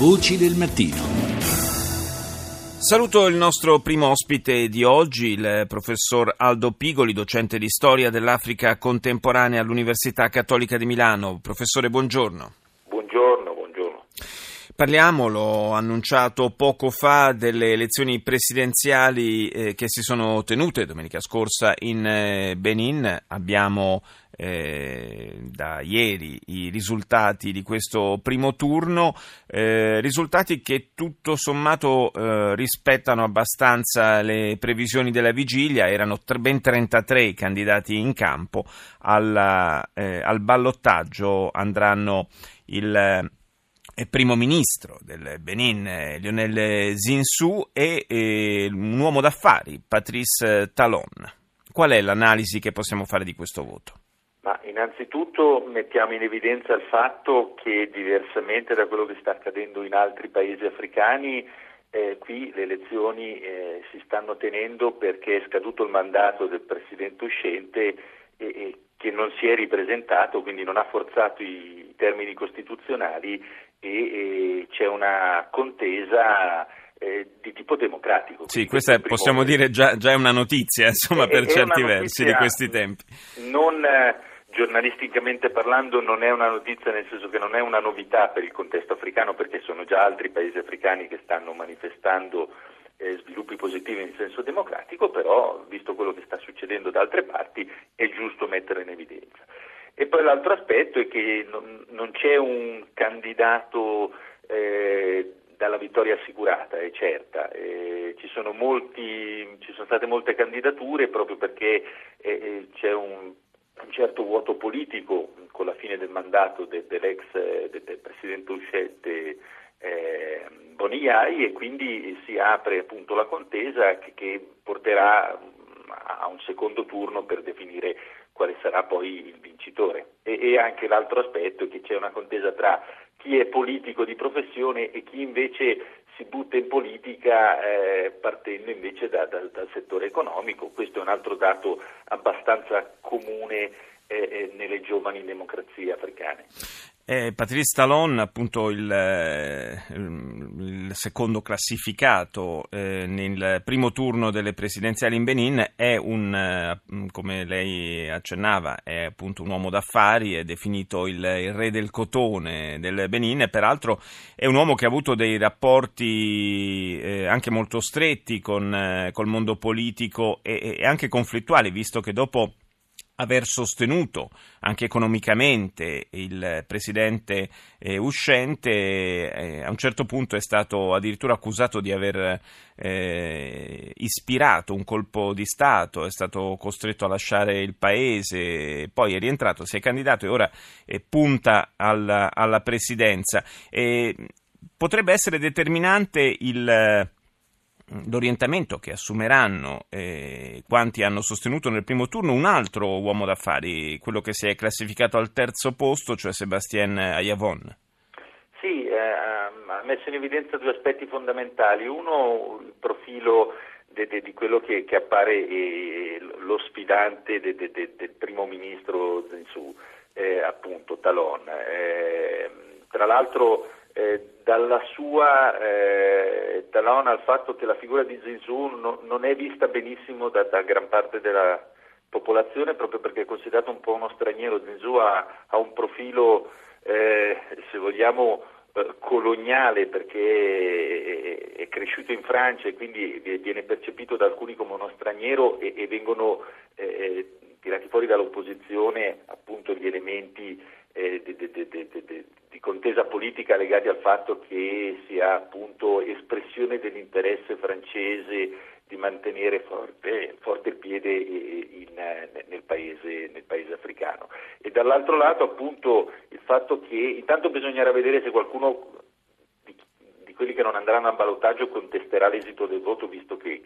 Voci del mattino. Saluto il nostro primo ospite di oggi, il professor Aldo Pigoli, docente di storia dell'Africa contemporanea all'Università Cattolica di Milano. Professore, buongiorno. Buongiorno. Parliamo, l'ho annunciato poco fa, delle elezioni presidenziali che si sono tenute domenica scorsa in Benin. Abbiamo da ieri i risultati di questo primo turno, risultati che tutto sommato rispettano abbastanza le previsioni della vigilia. Erano ben 33 i candidati in campo. Al ballottaggio andranno il primo ministro del Benin, Lionel Zinsou, e un uomo d'affari, Patrice Talon. Qual è l'analisi che possiamo fare di questo voto? Ma innanzitutto mettiamo in evidenza il fatto che, diversamente da quello che sta accadendo in altri paesi africani, qui le elezioni si stanno tenendo perché è scaduto il mandato del presidente uscente e che non si è ripresentato, quindi non ha forzato i termini costituzionali e c'è una contesa di tipo democratico. Sì, questa possiamo dire già è una notizia, insomma, per certi versi di questi tempi. Non giornalisticamente parlando non è una notizia, nel senso che non è una novità per il contesto africano, perché sono già altri paesi africani che stanno manifestando sviluppi positivi in senso democratico, però visto quello che sta succedendo da altre parti è giusto metterlo in evidenza. E poi l'altro aspetto è che non c'è un candidato dalla vittoria assicurata, è certa, ci sono state molte candidature proprio perché c'è un certo vuoto politico con la fine del mandato del presidente uscente Boniari, e quindi si apre appunto la contesa che porterà a un secondo turno per definire quale sarà poi il vincitore. E anche l'altro aspetto è che c'è una contesa tra chi è politico di professione e chi invece si butta in politica partendo invece dal settore economico. Questo è un altro dato abbastanza comune nelle giovani democrazie africane. Patrice Talon, appunto il secondo classificato nel primo turno delle presidenziali in Benin, è come lei accennava, è appunto un uomo d'affari, è definito il re del cotone del Benin, e peraltro è un uomo che ha avuto dei rapporti anche molto stretti col mondo politico e anche conflittuali, visto che dopo aver sostenuto anche economicamente il presidente uscente, a un certo punto è stato addirittura accusato di aver ispirato un colpo di Stato, è stato costretto a lasciare il paese, poi è rientrato, si è candidato e ora punta alla presidenza. Potrebbe essere determinante l'orientamento che assumeranno quanti hanno sostenuto nel primo turno un altro uomo d'affari, quello che si è classificato al terzo posto, cioè Sebastien Ayavon. Sì, ha messo in evidenza due aspetti fondamentali. Uno, il profilo di quello che appare lo sfidante del primo ministro Zinsou, appunto Talon. Tra l'altro dalla sua Talon al fatto che la figura di Zinsou non è vista benissimo da gran parte della popolazione, proprio perché è considerato un po' uno straniero. Zinsou ha un profilo, se vogliamo, coloniale, perché è cresciuto in Francia e quindi viene percepito da alcuni come uno straniero e vengono tirati fuori dall'opposizione appunto gli elementi di contesa politica legati al fatto che sia appunto espressione dell'interesse francese di mantenere forte il piede nel paese africano. E dall'altro lato appunto il fatto che intanto bisognerà vedere se qualcuno di quelli che non andranno a ballottaggio contesterà l'esito del voto, visto che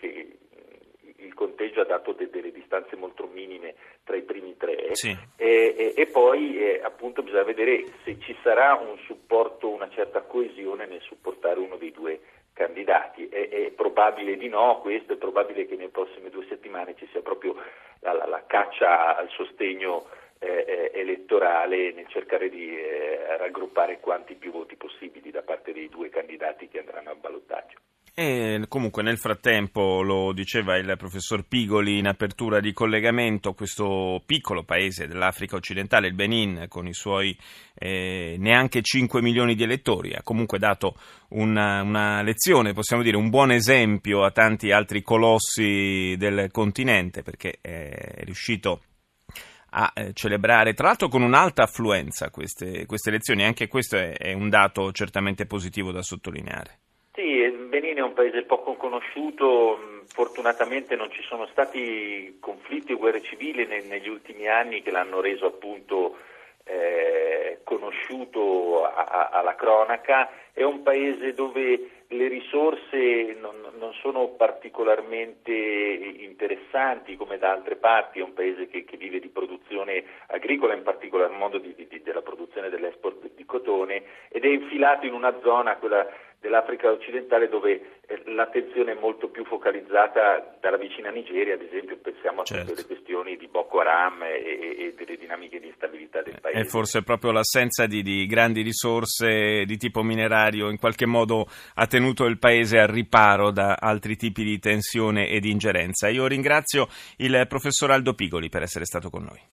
il conteggio ha dato delle distanze molto minime tra i primi tre. Sì. E poi appunto bisogna vedere se ci sarà un supporto, una certa coesione nel supportare uno dei due candidati. È probabile di no, questo è probabile che nelle prossime 2 settimane ci sia proprio la caccia al sostegno elettorale nel cercare di raggruppare quanti più voti possibili da parte dei due candidati che andranno al ballottaggio. E comunque nel frattempo, lo diceva il professor Pigoli in apertura di collegamento, questo piccolo paese dell'Africa occidentale, il Benin, con i suoi neanche 5 milioni di elettori, ha comunque dato una lezione, possiamo dire un buon esempio a tanti altri colossi del continente, perché è riuscito a celebrare, tra l'altro con un'alta affluenza, queste elezioni. Anche questo è un dato certamente positivo da sottolineare. Sì, Benin è un paese poco conosciuto, fortunatamente non ci sono stati conflitti o guerre civili negli ultimi anni che l'hanno reso appunto conosciuto alla cronaca. È un paese dove le risorse non sono particolarmente interessanti come da altre parti, è un paese che vive di produzione agricola, in particolar modo della produzione dell'export di cotone, ed è infilato in una zona, quella dell'Africa occidentale, dove l'attenzione è molto più focalizzata dalla vicina Nigeria, ad esempio pensiamo a tutte le questioni di Boko Haram e delle dinamiche di instabilità del paese. E forse proprio l'assenza di grandi risorse di tipo minerario in qualche modo ha tenuto il paese al riparo da altri tipi di tensione e di ingerenza. Io ringrazio il professor Aldo Pigoli per essere stato con noi.